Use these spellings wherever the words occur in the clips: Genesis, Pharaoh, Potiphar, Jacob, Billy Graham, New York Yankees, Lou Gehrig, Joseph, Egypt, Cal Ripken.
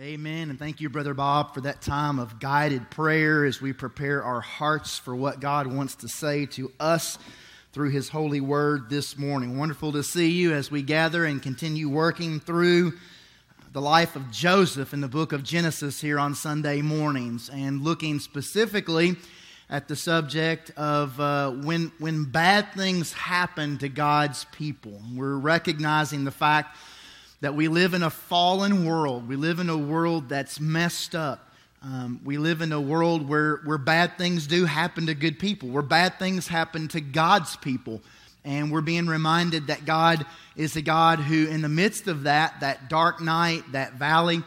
Amen, and thank you, Brother Bob, for that time of guided prayer as we prepare our hearts for what God wants to say to us through His holy word this morning. Wonderful to see you as we gather and continue working through the life of Joseph in the book of Genesis here on Sunday mornings, and looking specifically at the subject of when bad things happen to God's people. We're recognizing the fact that we live in a fallen world. We live in a world that's messed up. We live in a world where bad things do happen to good people, where bad things happen to God's people. And we're being reminded that God is a God who, in the midst of that dark night, that valley,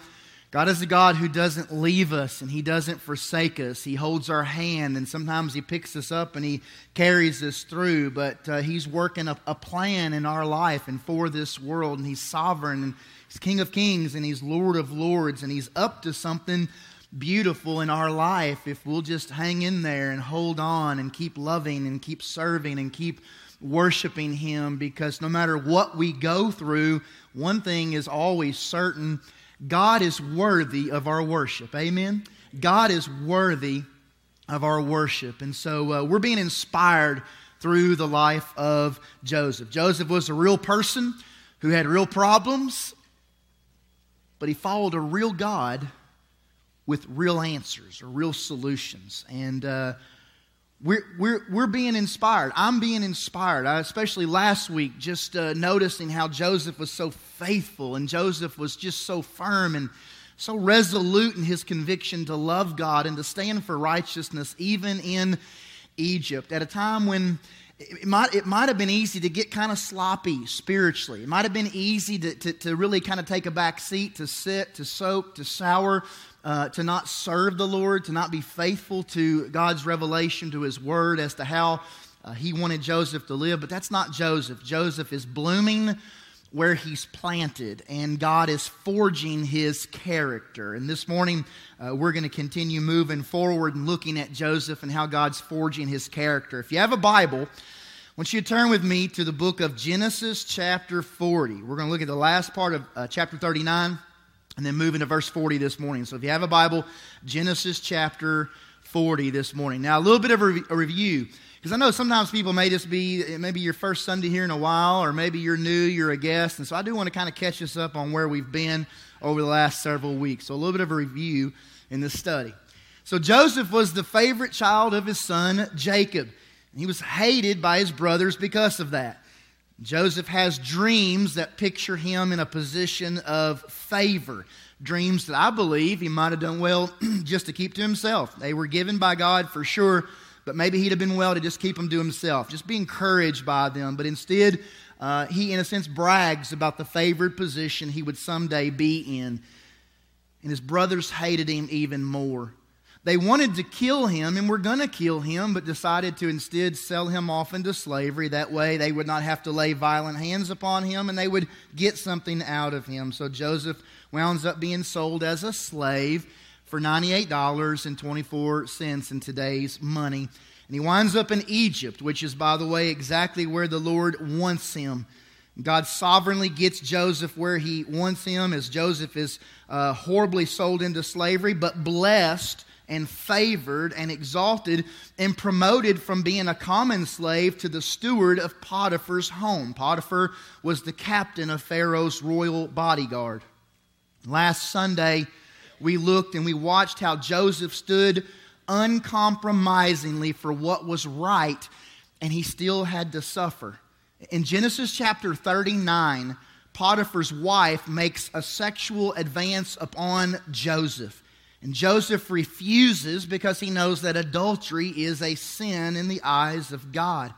God is a God who doesn't leave us and He doesn't forsake us. He holds our hand, and sometimes He picks us up and He carries us through. But He's working a plan in our life and for this world. And He's sovereign, and He's King of Kings, and He's Lord of Lords. And He's up to something beautiful in our life if we'll just hang in there and hold on and keep loving and keep serving and keep worshiping Him. Because no matter what we go through, one thing is always certain: God is worthy of our worship. Amen? God is worthy of our worship. And so we're being inspired through the life of Joseph. Joseph was a real person who had real problems, but he followed a real God with real answers or real solutions. And we're being inspired. I'm being inspired. I, especially last week, just noticing how Joseph was so faithful, and Joseph was just so firm and so resolute in his conviction to love God and to stand for righteousness, even in Egypt, at a time when it might have been easy to get kind of sloppy spiritually. It might have been easy to really kind of take a back seat, to sit, to soak, to sour, to not serve the Lord, to not be faithful to God's revelation, to His word as to how He wanted Joseph to live. But that's not Joseph. Joseph is blooming where he's planted, and God is forging his character. And this morning, we're going to continue moving forward and looking at Joseph and how God's forging his character. If you have a Bible, I want you to turn with me to the book of Genesis chapter 40. We're going to look at the last part of chapter 39. And then move into verse 40 this morning. So if you have a Bible, Genesis chapter 40 this morning. Now, a little bit of a review, because I know sometimes people may just be, maybe your first Sunday here in a while, or maybe you're new, you're a guest. And so I do want to kind of catch us up on where we've been over the last several weeks. So a little bit of a review in this study. So Joseph was the favorite child of his son, Jacob. And he was hated by his brothers because of that. Joseph has dreams that picture him in a position of favor, dreams that I believe he might have done well just to keep to himself. They were given by God for sure, but maybe he'd have been well to just keep them to himself, just be encouraged by them. But instead, he in a sense brags about the favored position he would someday be in. And his brothers hated him even more. They wanted to kill him and were going to kill him, but decided to instead sell him off into slavery. That way they would not have to lay violent hands upon him, and they would get something out of him. So Joseph winds up being sold as a slave for $98.24 in today's money. And he winds up in Egypt, which is, by the way, exactly where the Lord wants him. God sovereignly gets Joseph where He wants him, as Joseph is horribly sold into slavery, but blessed and favored and exalted and promoted from being a common slave to the steward of Potiphar's home. Potiphar was the captain of Pharaoh's royal bodyguard. Last Sunday, we looked and we watched how Joseph stood uncompromisingly for what was right, and he still had to suffer. In Genesis chapter 39, Potiphar's wife makes a sexual advance upon Joseph. And Joseph refuses because he knows that adultery is a sin in the eyes of God.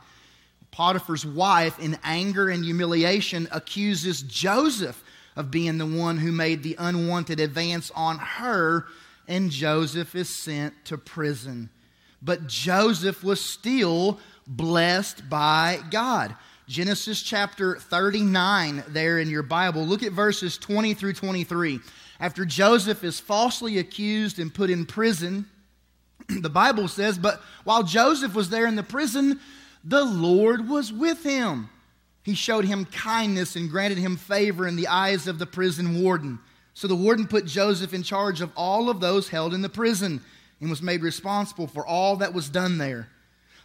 Potiphar's wife, in anger and humiliation, accuses Joseph of being the one who made the unwanted advance on her, and Joseph is sent to prison. But Joseph was still blessed by God. Genesis chapter 39 there in your Bible. Look at verses 20 through 23. After Joseph is falsely accused and put in prison, the Bible says, "But while Joseph was there in the prison, the Lord was with him. He showed him kindness and granted him favor in the eyes of the prison warden. So the warden put Joseph in charge of all of those held in the prison and was made responsible for all that was done there.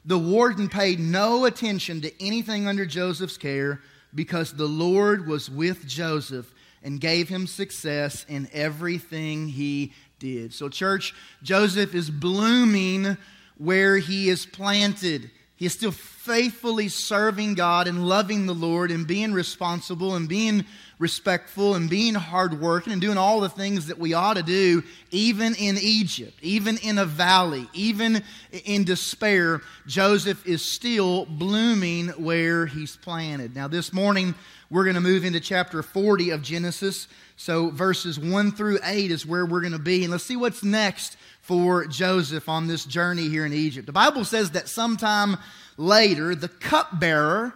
The warden paid no attention to anything under Joseph's care because the Lord was with Joseph and gave him success in everything he did. So church, Joseph is blooming where he is planted. He is still faithfully serving God and loving the Lord and being responsible and being respectful and being hardworking and doing all the things that we ought to do, even in Egypt, even in a valley, even in despair. Joseph is still blooming where he's planted. Now this morning, we're going to move into chapter 40 of Genesis. So verses 1 through 8 is where we're going to be. And let's see what's next for Joseph on this journey here in Egypt. The Bible says that sometime later, the cupbearer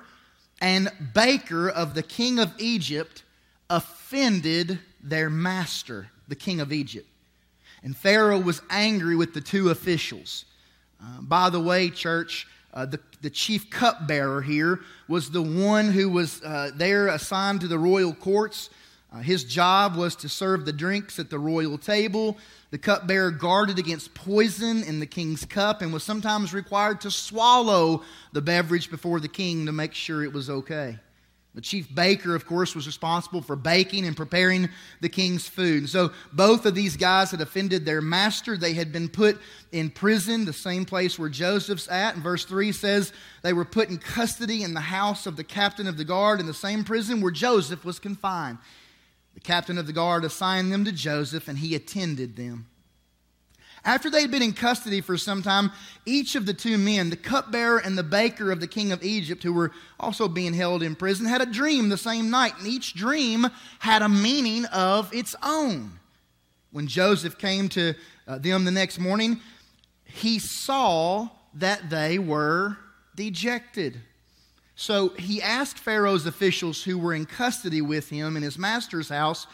and baker of the king of Egypt offended their master, the king of Egypt. And Pharaoh was angry with the two officials. By the way, church, the chief cupbearer here was the one who was there assigned to the royal courts. His job was to serve the drinks at the royal table. The cupbearer guarded against poison in the king's cup and was sometimes required to swallow the beverage before the king to make sure it was okay. The chief baker, of course, was responsible for baking and preparing the king's food. So both of these guys had offended their master. They had been put in prison, the same place where Joseph's at. And verse 3 says they were put in custody in the house of the captain of the guard in the same prison where Joseph was confined. The captain of the guard assigned them to Joseph, and he attended them. After they'd been in custody for some time, each of the two men, the cupbearer and the baker of the king of Egypt, who were also being held in prison, had a dream the same night, and each dream had a meaning of its own. When Joseph came to them the next morning, he saw that they were dejected. So he asked Pharaoh's officials who were in custody with him in his master's house,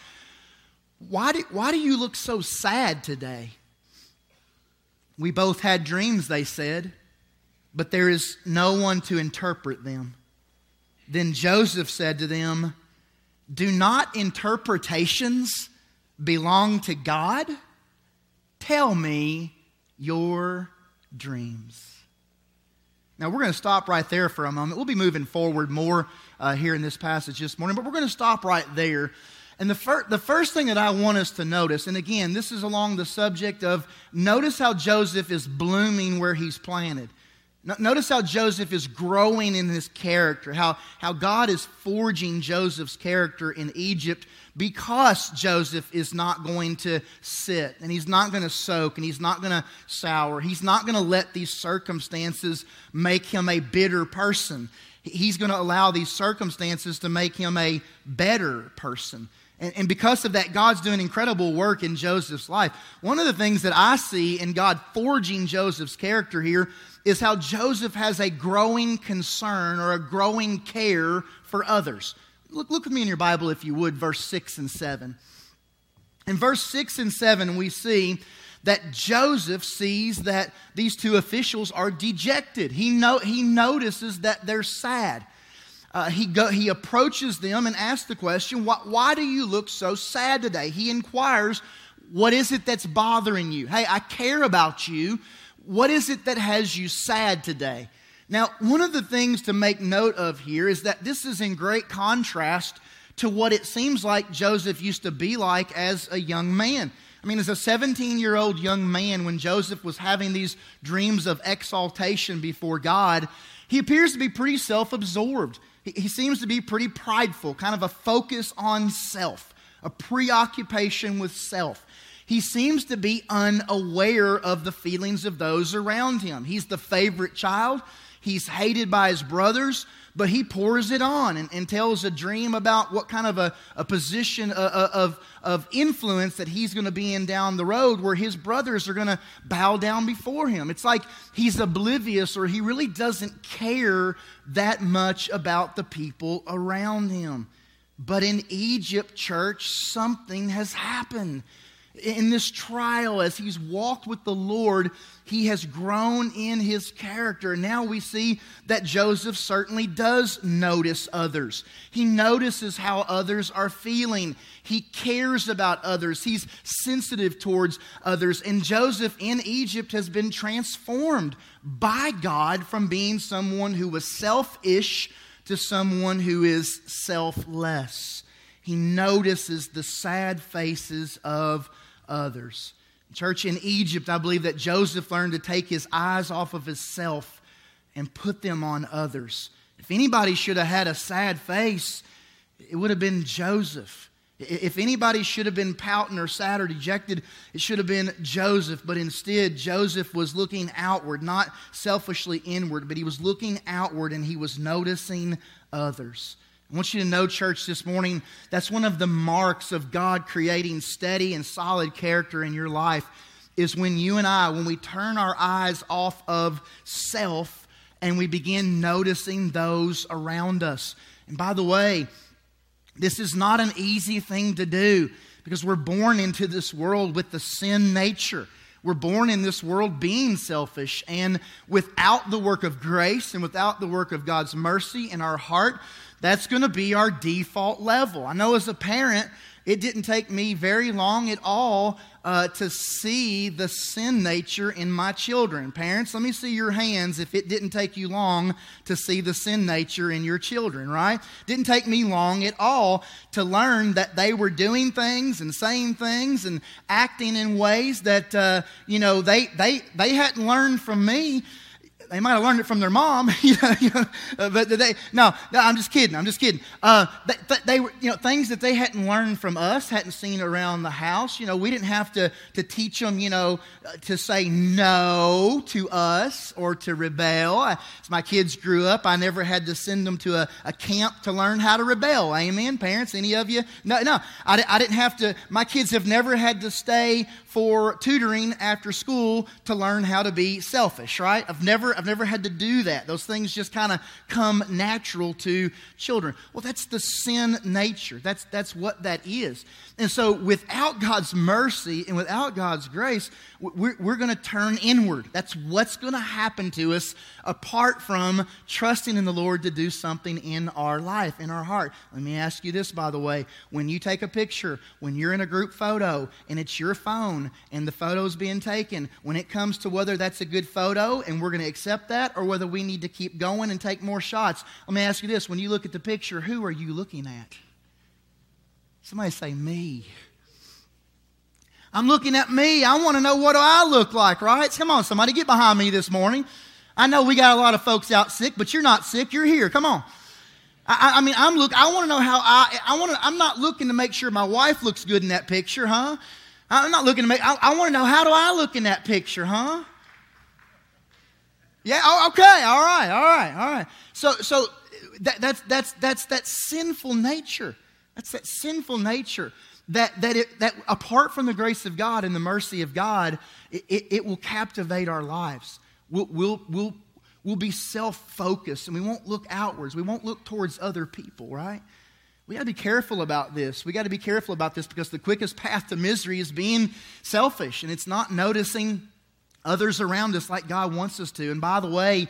why do you look so sad today? We both had dreams, they said, but there is no one to interpret them. Then Joseph said to them, do not interpretations belong to God? Tell me your dreams. Now, we're going to stop right there for a moment. We'll be moving forward more here in this passage this morning, but we're going to stop right there. And the first thing that I want us to notice, and again, this is along the subject of notice how Joseph is blooming where he's planted. Notice how Joseph is growing in his character, how God is forging Joseph's character in Egypt because Joseph is not going to sit and he's not going to soak and he's not going to sour. He's not going to let these circumstances make him a bitter person. He's going to allow these circumstances to make him a better person. And because of that, God's doing incredible work in Joseph's life. One of the things that I see in God forging Joseph's character here is how Joseph has a growing concern or a growing care for others. Look with me in your Bible, if you would, verse 6 and 7. In verse 6 and 7, we see that Joseph sees that these two officials are dejected. He notices that they're sad. He approaches them and asks the question, why do you look so sad today? He inquires, what is it that's bothering you? Hey, I care about you. What is it that has you sad today? Now, one of the things to make note of here is that this is in great contrast to what it seems like Joseph used to be like as a young man. I mean, as a 17-year-old young man, when Joseph was having these dreams of exaltation before God, he appears to be pretty self-absorbed. He seems to be pretty prideful, kind of a focus on self, a preoccupation with self. He seems to be unaware of the feelings of those around him. He's the favorite child. He's hated by his brothers, but he pours it on and tells a dream about what kind of a position of influence that he's going to be in down the road where his brothers are going to bow down before him. It's like he's oblivious or he really doesn't care that much about the people around him. But in Egypt, church, something has happened. In this trial, as he's walked with the Lord, he has grown in his character. Now we see that Joseph certainly does notice others. He notices how others are feeling. He cares about others. He's sensitive towards others. And Joseph in Egypt has been transformed by God from being someone who was selfish to someone who is selfless. He notices the sad faces of others. Church, in Egypt, I believe that Joseph learned to take his eyes off of himself and put them on others. If anybody should have had a sad face, it would have been Joseph. If anybody should have been pouting or sad or dejected, it should have been Joseph. But instead, Joseph was looking outward, not selfishly inward, but he was looking outward and he was noticing others. I want you to know, church, this morning, that's one of the marks of God creating steady and solid character in your life is when you and I, when we turn our eyes off of self and we begin noticing those around us. And by the way, this is not an easy thing to do because we're born into this world with the sin nature. We're born in this world being selfish, and without the work of grace and without the work of God's mercy in our heart, that's going to be our default level. I know as a parent, it didn't take me very long at all to see the sin nature in my children. Parents, let me see your hands if it didn't take you long to see the sin nature in your children, right? Didn't take me long at all to learn that they were doing things and saying things and acting in ways that, they hadn't learned from me. They might have learned it from their mom, but I'm just kidding. They were, things that they hadn't learned from us, hadn't seen around the house. We didn't have to teach them, to say no to us or to rebel. As my kids grew up, I never had to send them to a camp to learn how to rebel. Amen, parents, any of you? No, I didn't have to. My kids have never had to stay for tutoring after school to learn how to be selfish, right? I've never had to do that. Those things just kind of come natural to children. Well, that's the sin nature. That's what that is. And so without God's mercy and without God's grace, we're going to turn inward. That's what's going to happen to us apart from trusting in the Lord to do something in our life, in our heart. Let me ask you this, by the way. When you take a picture, when you're in a group photo and it's your phone and the photo's being taken, when it comes to whether that's a good photo and we're going to accept that or whether we need to keep going and take more shots. Let me ask you this. When you look at the picture, who are you looking at? Somebody say me. I'm looking at me. I want to know what do I look like, right? Come on, somebody get behind me this morning. I know we got a lot of folks out sick, but you're not sick. You're here. Come on. I want to know how I'm not looking to make sure my wife looks good in that picture, huh? I want to know how do I look in that picture, huh? Yeah, all right. So that's that sinful nature. That's that sinful nature that apart from the grace of God and the mercy of God, it will captivate our lives. We'll be self-focused and we won't look outwards. We won't look towards other people, right? We got to be careful about this. We got to be careful about this because the quickest path to misery is being selfish, and it's not noticing others around us like God wants us to. And by the way,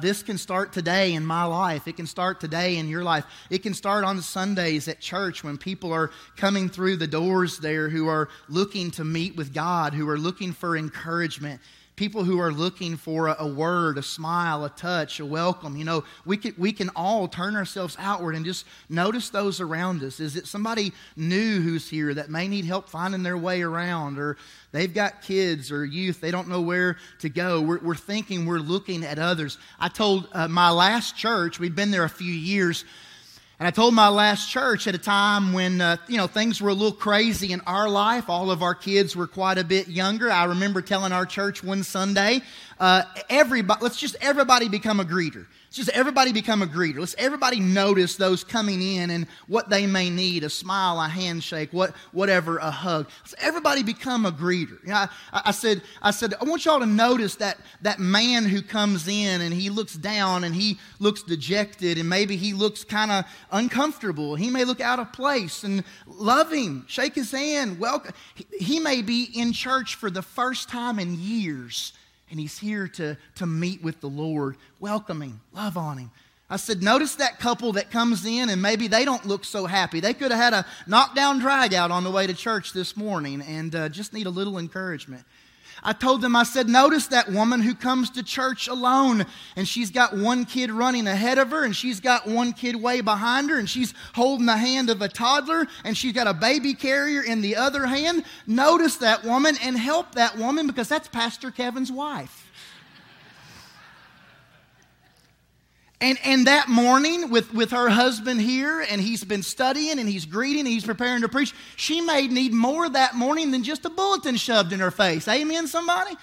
this can start today in my life. It can start today in your life. It can start on Sundays at church when people are coming through the doors there who are looking to meet with God, who are looking for encouragement. People who are looking for a word, a smile, a touch, a welcome. We can all turn ourselves outward and just notice those around us. Is it somebody new who's here that may need help finding their way around, or they've got kids or youth, they don't know where to go? We're thinking, we're looking at others. I told my last church, we'd been there a few years, and I told my last church at a time when, things were a little crazy in our life. All of our kids were quite a bit younger. I remember telling our church one Sunday, Everybody become a greeter. Let's just everybody become a greeter. Let's everybody notice those coming in and what they may need, a smile, a handshake, whatever, a hug. Let's everybody become a greeter. You know, I said, I want y'all to notice that man who comes in and he looks down and he looks dejected and maybe he looks kind of uncomfortable. He may look out of place, and love him, shake his hand, welcome. He may be in church for the first time in years, and he's here to meet with the Lord. Welcome him. Love on him. I said, notice that couple that comes in and maybe they don't look so happy. They could have had a knockdown drag out on the way to church this morning and just need a little encouragement. I told them, I said, notice that woman who comes to church alone, and she's got one kid running ahead of her, and she's got one kid way behind her, and she's holding the hand of a toddler, and she's got a baby carrier in the other hand. Notice that woman and help that woman, because that's Pastor Kevin's wife. And that morning with her husband here, and he's been studying and he's greeting and he's preparing to preach, she may need more that morning than just a bulletin shoved in her face. Amen, somebody?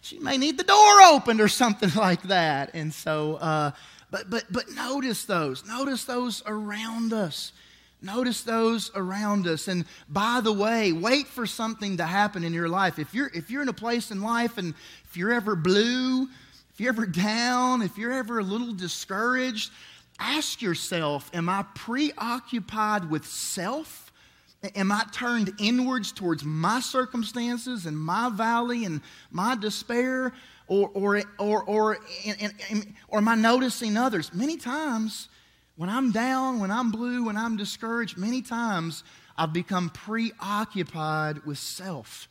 She may need the door opened or something like that. And so, but notice those. Notice those around us. Notice those around us. And by the way, wait for something to happen in your life. If you're in a place in life and if you're ever blue, if you're ever down, if you're ever a little discouraged, ask yourself, am I preoccupied with self? Am I turned inwards towards my circumstances and my valley and my despair? Or am I noticing others? Many times when I'm down, when I'm blue, when I'm discouraged, many times I've become preoccupied with self.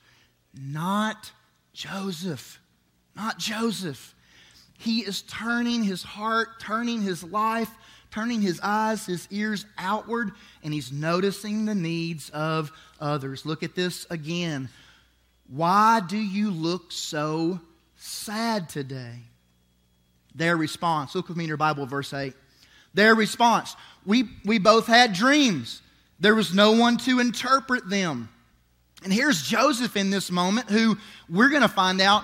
Not Joseph. Not Joseph. He is turning his heart, turning his life, turning his eyes, his ears outward, and he's noticing the needs of others. Look at this again. Why do you look so sad today? Their response. Look with me in your Bible, verse 8. Their response. We both had dreams. There was no one to interpret them. And here's Joseph in this moment, who we're going to find out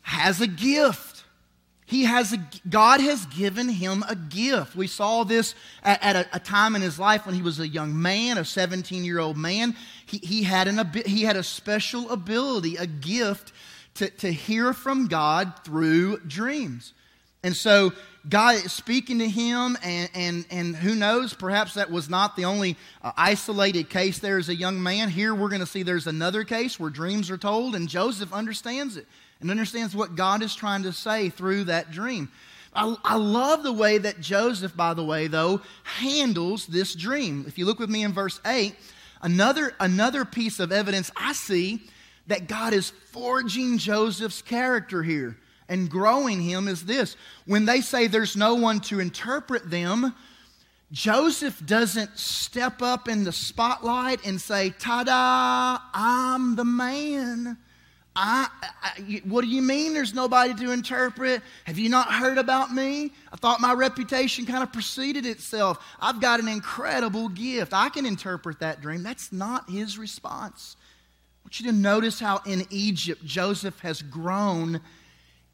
has a gift. God has given him a gift. We saw this at a time in his life when he was a young man, a 17-year-old man. He had a special ability, a gift to hear from God through dreams. And so God is speaking to him, and who knows, perhaps that was not the only isolated case there as a young man. Here we're going to see there's another case where dreams are told, and Joseph understands it. And understands what God is trying to say through that dream. I love the way that Joseph, by the way, though, handles this dream. If you look with me in verse 8, another piece of evidence I see that God is forging Joseph's character here and growing him is this. When they say there's no one to interpret them, Joseph doesn't step up in the spotlight and say, ta-da, I'm the man. What do you mean there's nobody to interpret? Have you not heard about me? I thought my reputation kind of preceded itself. I've got an incredible gift. I can interpret that dream. That's not his response. I want you to notice how in Egypt, Joseph has grown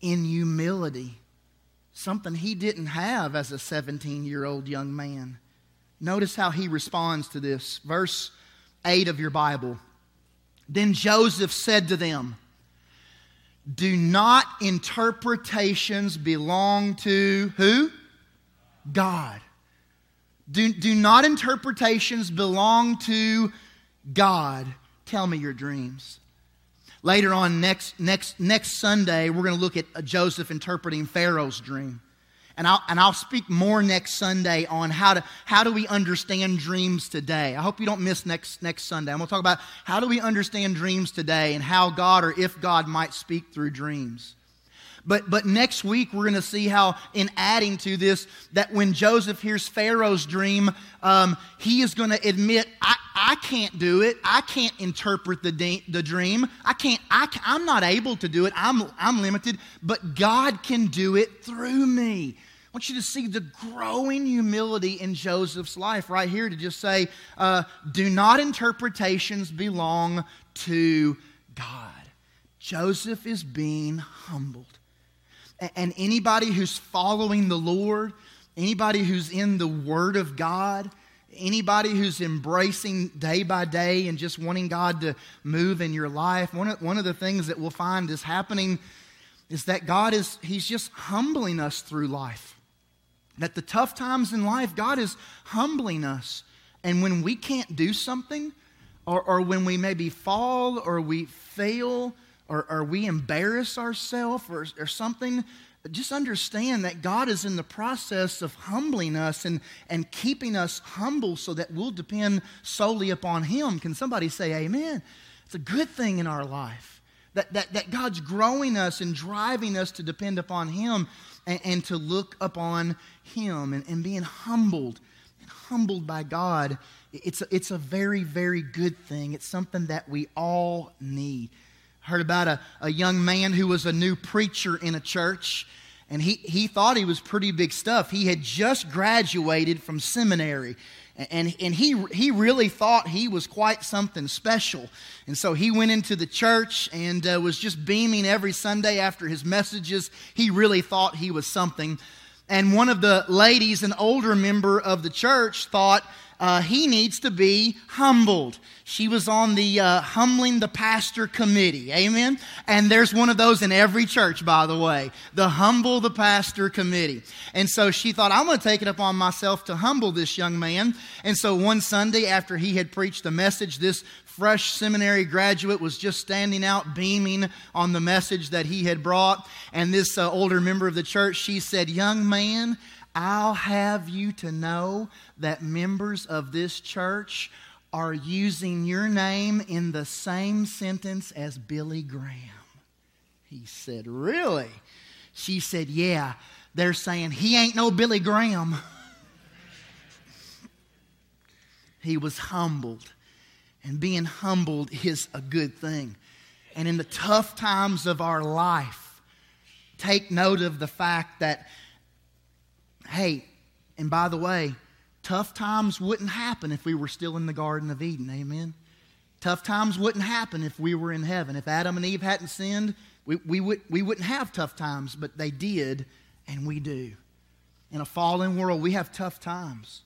in humility, something he didn't have as a 17-year-old young man. Notice how he responds to this. Verse 8 of your Bible. Then Joseph said to them, do not interpretations belong to who? God. Do not interpretations belong to God? Tell me your dreams. Later on next Sunday, we're going to look at Joseph interpreting Pharaoh's dream. And I'll speak more next Sunday on how do we understand dreams today. I hope you don't miss next Sunday. I'm going to talk about how do we understand dreams today and how God or if God might speak through dreams. But next week we're going to see how in adding to this that when Joseph hears Pharaoh's dream, he is going to admit, I can't do it. I can't interpret the dream. I'm not able to do it. I'm limited, but God can do it through me. I want you to see the growing humility in Joseph's life right here to just say, do not interpretations belong to God. Joseph is being humbled. And anybody who's following the Lord, anybody who's in the Word of God, anybody who's embracing day by day and just wanting God to move in your life, one of the things that we'll find is happening is that God is, he's just humbling us through life. That the tough times in life, God is humbling us. And when we can't do something, or when we maybe fall or we fail, or we embarrass ourselves or something, just understand that God is in the process of humbling us and keeping us humble so that we'll depend solely upon Him. Can somebody say amen? It's a good thing in our life, that God's growing us and driving us to depend upon Him and to look upon Him and being humbled by God. It's a very, very good thing. It's something that we all need. I heard about a young man who was a new preacher in a church, and he thought he was pretty big stuff. He had just graduated from seminary, and he really thought he was quite something special. And so he went into the church and was just beaming every Sunday after his messages. He really thought he was something. And one of the ladies, an older member of the church, thought, he needs to be humbled. She was on the Humbling the Pastor Committee, amen? And there's one of those in every church, by the way, the Humble the Pastor Committee. And so she thought, I'm going to take it upon myself to humble this young man. And so one Sunday after he had preached the message, this fresh seminary graduate was just standing out, beaming on the message that he had brought. And this older member of the church, she said, "Young man, I'll have you to know that members of this church are using your name in the same sentence as Billy Graham." He said, "Really?" She said, "Yeah, they're saying he ain't no Billy Graham." He was humbled. And being humbled is a good thing. And in the tough times of our life, take note of the fact that, hey, and by the way, tough times wouldn't happen if we were still in the Garden of Eden, amen? Tough times wouldn't happen if we were in heaven. If Adam and Eve hadn't sinned, we wouldn't have tough times, but they did, and we do. In a fallen world, we have tough times.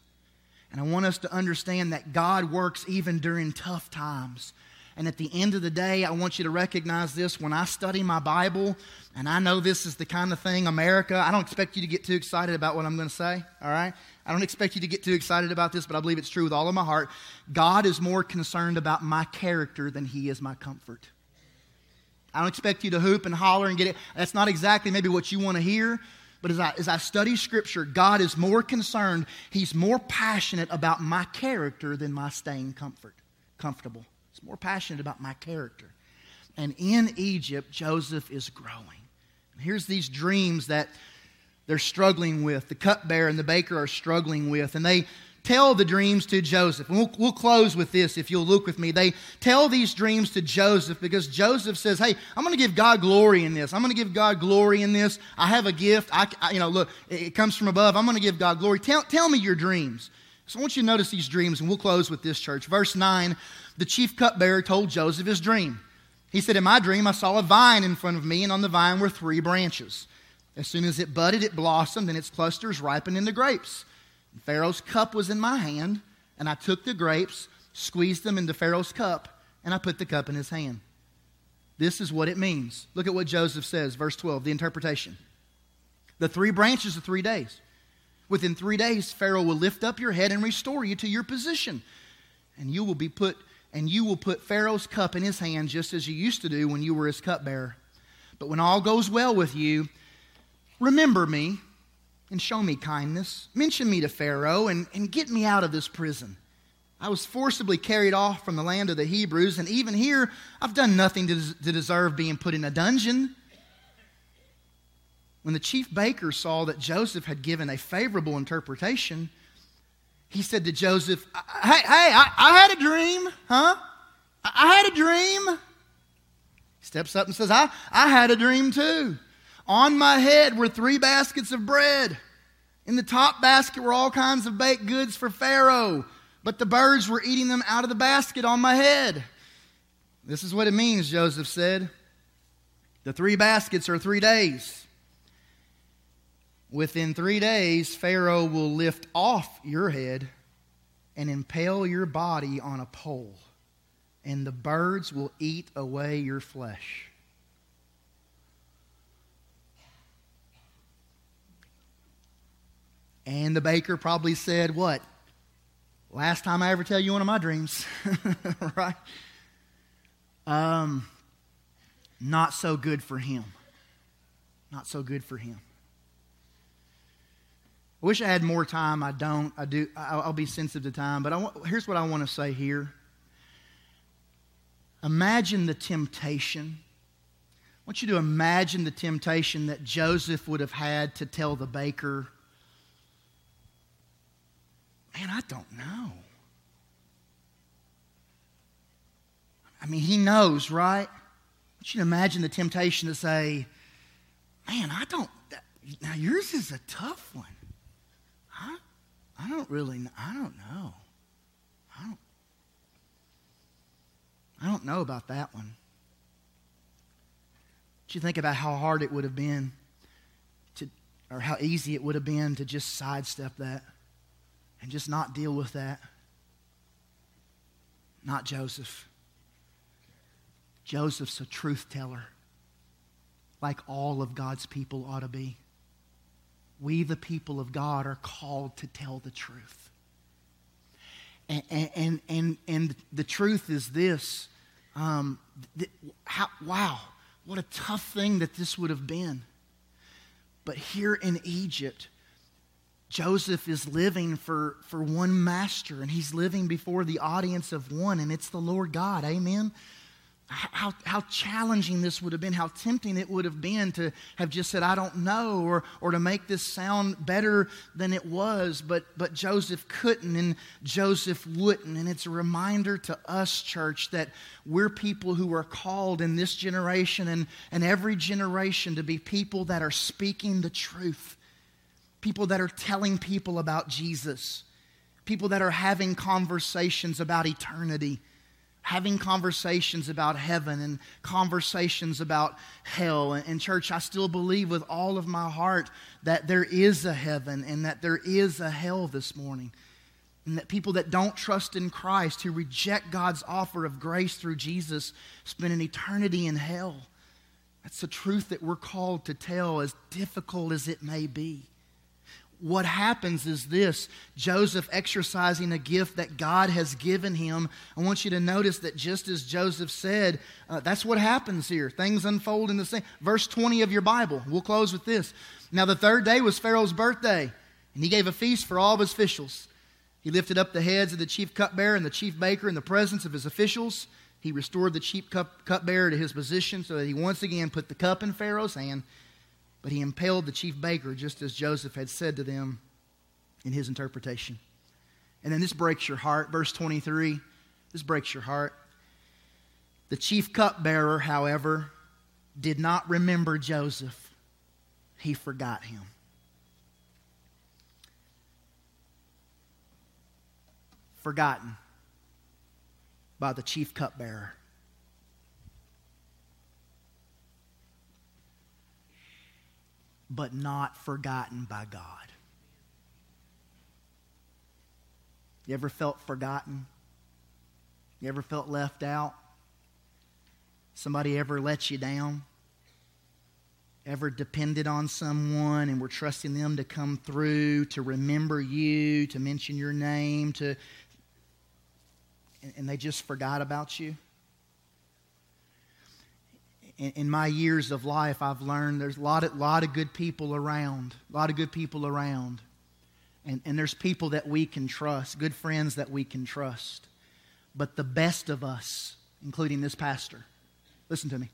And I want us to understand that God works even during tough times. And at the end of the day, I want you to recognize this. When I study my Bible, and I know this is the kind of thing, America, I don't expect you to get too excited about what I'm going to say, all right? I don't expect you to get too excited about this, but I believe it's true with all of my heart. God is more concerned about my character than He is my comfort. I don't expect you to hoop and holler and get it. That's not exactly maybe what you want to hear, but as I study Scripture, God is more concerned, He's more passionate about my character than my staying comfortable. It's more passionate about my character. And in Egypt, Joseph is growing. And here's these dreams that they're struggling with. The cupbearer and the baker are struggling with. And they tell the dreams to Joseph. And we'll close with this if you'll look with me. They tell these dreams to Joseph because Joseph says, hey, I'm going to give God glory in this. I'm going to give God glory in this. I have a gift. Look, it comes from above. I'm going to give God glory. Tell me your dreams. So I want you to notice these dreams, and we'll close with this, church. Verse 9, the chief cupbearer told Joseph his dream. He said, in my dream I saw a vine in front of me, and on the vine were three branches. As soon as it budded, it blossomed, and its clusters ripened into grapes. And Pharaoh's cup was in my hand, and I took the grapes, squeezed them into Pharaoh's cup, and I put the cup in his hand. This is what it means. Look at what Joseph says, verse 12, the interpretation. The three branches are 3 days. Within 3 days, Pharaoh will lift up your head and restore you to your position. And you will put Pharaoh's cup in his hand just as you used to do when you were his cupbearer. But when all goes well with you, remember me and show me kindness. Mention me to Pharaoh and get me out of this prison. I was forcibly carried off from the land of the Hebrews, and even here I've done nothing to deserve being put in a dungeon. When the chief baker saw that Joseph had given a favorable interpretation, he said to Joseph, hey, I had a dream, huh? I had a dream. He steps up and says, I had a dream too. On my head were 3 baskets of bread. In the top basket were all kinds of baked goods for Pharaoh, but the birds were eating them out of the basket on my head. This is what it means, Joseph said. The 3 baskets are 3 days. Within 3 days, Pharaoh will lift off your head and impale your body on a pole, and the birds will eat away your flesh. And the baker probably said, what? Last time I ever tell you one of my dreams, right? Not so good for him. Not so good for him. I wish I had more time. I don't. I do. I'll be sensitive to time. But here's what I want to say here. Imagine the temptation. I want you to imagine the temptation that Joseph would have had to tell the baker, man, I don't know. I mean, he knows, right? I want you to imagine the temptation to say, man, I don't. Now, yours is a tough one. I don't really. I don't know. I don't know about that one. But you think about how hard it would have been to, or how easy it would have been to just sidestep that and just not deal with that. Not Joseph. Joseph's a truth teller, like all of God's people ought to be. We, the people of God, are called to tell the truth. And the truth is this. What a tough thing that this would have been. But here in Egypt, Joseph is living for one master, and he's living before the audience of one, and it's the Lord God. Amen? How challenging this would have been, how tempting it would have been to have just said, I don't know, or to make this sound better than it was, but Joseph couldn't and Joseph wouldn't. And it's a reminder to us, church, that we're people who are called in this generation and every generation to be people that are speaking the truth, people that are telling people about Jesus, people that are having conversations about eternity, having conversations about heaven and conversations about hell. And church, I still believe with all of my heart that there is a heaven and that there is a hell this morning. And that people that don't trust in Christ, who reject God's offer of grace through Jesus, spend an eternity in hell. That's the truth that we're called to tell, as difficult as it may be. What happens is this: Joseph exercising a gift that God has given him. I want you to notice that just as Joseph said, that's what happens here. Things unfold in the same. Verse 20 of your Bible. We'll close with this. Now the third day was Pharaoh's birthday, and he gave a feast for all of his officials. He lifted up the heads of the chief cupbearer and the chief baker in the presence of his officials. He restored the chief cupbearer to his position so that he once again put the cup in Pharaoh's hand. But he impaled the chief baker, just as Joseph had said to them in his interpretation. And then this breaks your heart. Verse 23, this breaks your heart. The chief cupbearer, however, did not remember Joseph. He forgot him. Forgotten by the chief cupbearer. But not forgotten by God. You ever felt forgotten? You ever felt left out? Somebody ever let you down? Ever depended on someone and were trusting them to come through, to remember you, to mention your name, and they just forgot about you? In my years of life, I've learned there's a lot of good people around. A lot of good people around. And there's people that we can trust, good friends that we can trust. But the best of us, including this pastor, listen to me,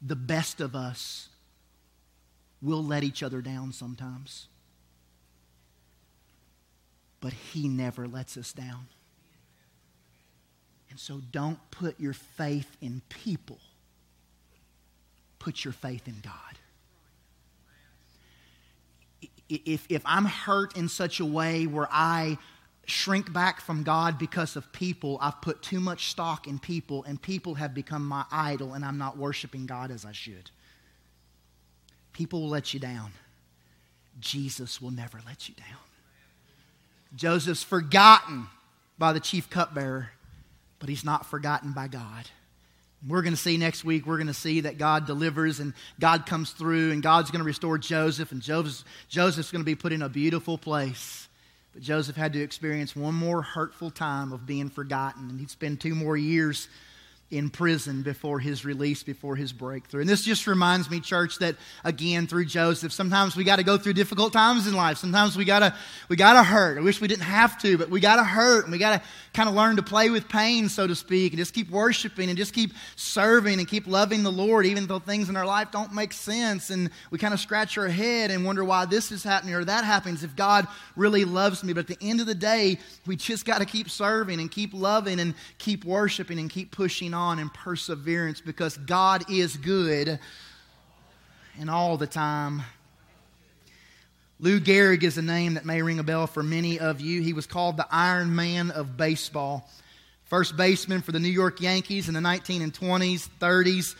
the best of us will let each other down sometimes. But he never lets us down. And so don't put your faith in people. Put your faith in God. If I'm hurt in such a way where I shrink back from God because of people, I've put too much stock in people, and people have become my idol, and I'm not worshiping God as I should. People will let you down, Jesus will never let you down. Joseph's forgotten by the chief cupbearer, but he's not forgotten by God. We're going to see next week, we're going to see that God delivers and God comes through and God's going to restore Joseph, and Joseph's going to be put in a beautiful place. But Joseph had to experience one more hurtful time of being forgotten, and he'd spend 2 more years in prison before his release, before his breakthrough. And this just reminds me, church, that again, through Joseph, sometimes we got to go through difficult times in life. Sometimes we got to hurt. I wish we didn't have to, but we got to hurt, and we got to kind of learn to play with pain, so to speak, and just keep worshiping and just keep serving and keep loving the Lord, even though things in our life don't make sense, and we kind of scratch our head and wonder why this is happening or that happens, if God really loves me. But at the end of the day, we just got to keep serving and keep loving and keep worshiping and keep pushing on in perseverance, because God is good and all the time. Lou Gehrig is a name that may ring a bell for many of you. He was called the Iron Man of baseball. First baseman for the New York Yankees in the 1920s, 30s.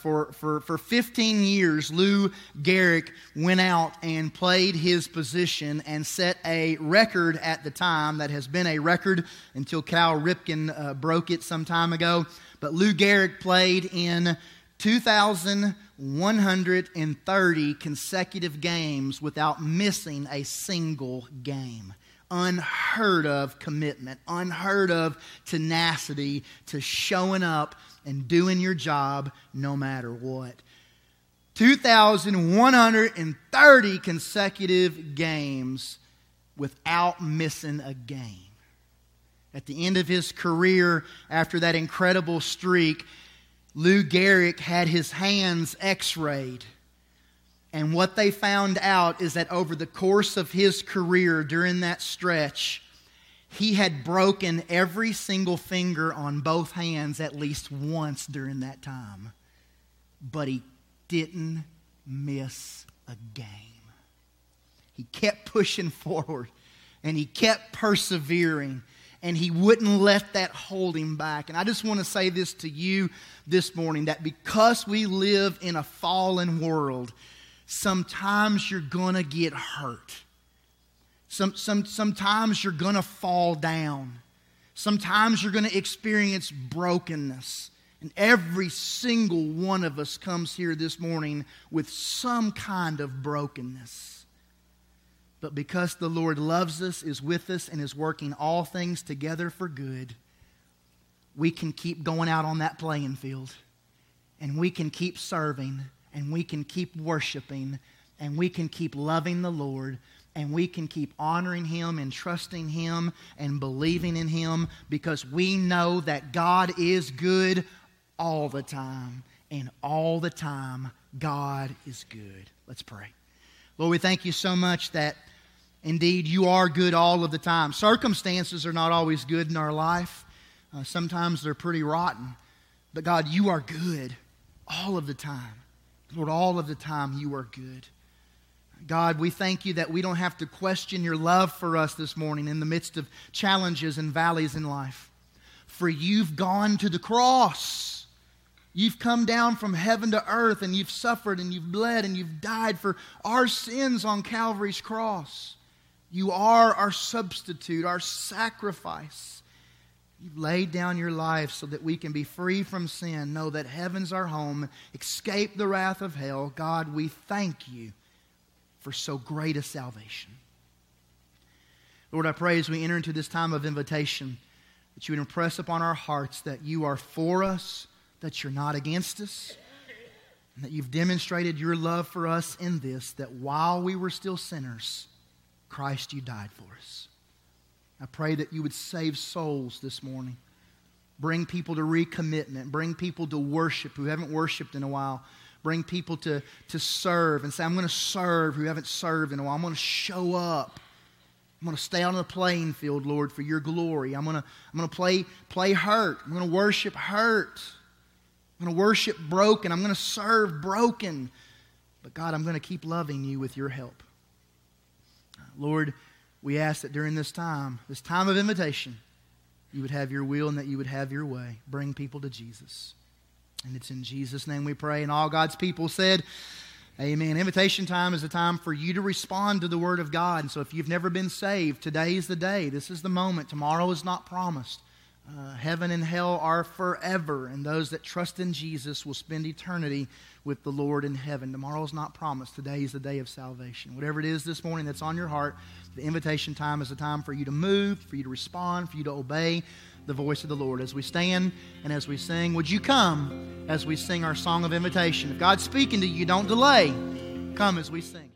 For 15 years, Lou Gehrig went out and played his position and set a record at the time that has been a record until Cal Ripken broke it some time ago. But Lou Gehrig played in 2,130 consecutive games without missing a single game. Unheard of commitment, unheard of tenacity to showing up and doing your job no matter what. 2,130 consecutive games without missing a game. At the end of his career, after that incredible streak, Lou Gehrig had his hands x-rayed. And what they found out is that over the course of his career during that stretch, he had broken every single finger on both hands at least once during that time. But he didn't miss a game. He kept pushing forward, and he kept persevering, and he wouldn't let that hold him back. And I just want to say this to you this morning, that because we live in a fallen world, sometimes you're going to get hurt. Sometimes you're going to fall down. Sometimes you're going to experience brokenness. And every single one of us comes here this morning with some kind of brokenness. But because the Lord loves us, is with us, and is working all things together for good, we can keep going out on that playing field. And we can keep serving. And we can keep worshiping, and we can keep loving the Lord, and we can keep honoring Him and trusting Him and believing in Him, because we know that God is good all the time, and all the time God is good. Let's pray. Lord, we thank you so much that indeed you are good all of the time. Circumstances are not always good in our life. Sometimes they're pretty rotten. But God, you are good all of the time. Lord, all of the time you are good. God, we thank you that we don't have to question your love for us this morning in the midst of challenges and valleys in life. For you've gone to the cross. You've come down from heaven to earth, and you've suffered, and you've bled, and you've died for our sins on Calvary's cross. You are our substitute, our sacrifice. You've laid down your life so that we can be free from sin, know that heaven's our home, escape the wrath of hell. God, we thank you for so great a salvation. Lord, I pray as we enter into this time of invitation that you would impress upon our hearts that you are for us, that you're not against us, and that you've demonstrated your love for us in this, that while we were still sinners, Christ, you died for us. I pray that you would save souls this morning. Bring people to recommitment. Bring people to worship who haven't worshiped in a while. Bring people to serve and say, I'm going to serve who haven't served in a while. I'm going to show up. I'm going to stay on the playing field, Lord, for your glory. I'm going to play hurt. I'm going to worship hurt. I'm going to worship broken. I'm going to serve broken. But God, I'm going to keep loving you with your help. Lord, we ask that during this time of invitation, you would have your will and that you would have your way. Bring people to Jesus. And it's in Jesus' name we pray. And all God's people said, Amen. Invitation time is a time for you to respond to the Word of God. And so if you've never been saved, today is the day. This is the moment. Tomorrow is not promised. Heaven and hell are forever. And those that trust in Jesus will spend eternity with the Lord in heaven. Tomorrow is not promised. Today is the day of salvation. Whatever it is this morning that's on your heart, the invitation time is a time for you to move, for you to respond, for you to obey the voice of the Lord. As we stand and as we sing, would you come as we sing our song of invitation? If God's speaking to you, don't delay. Come as we sing.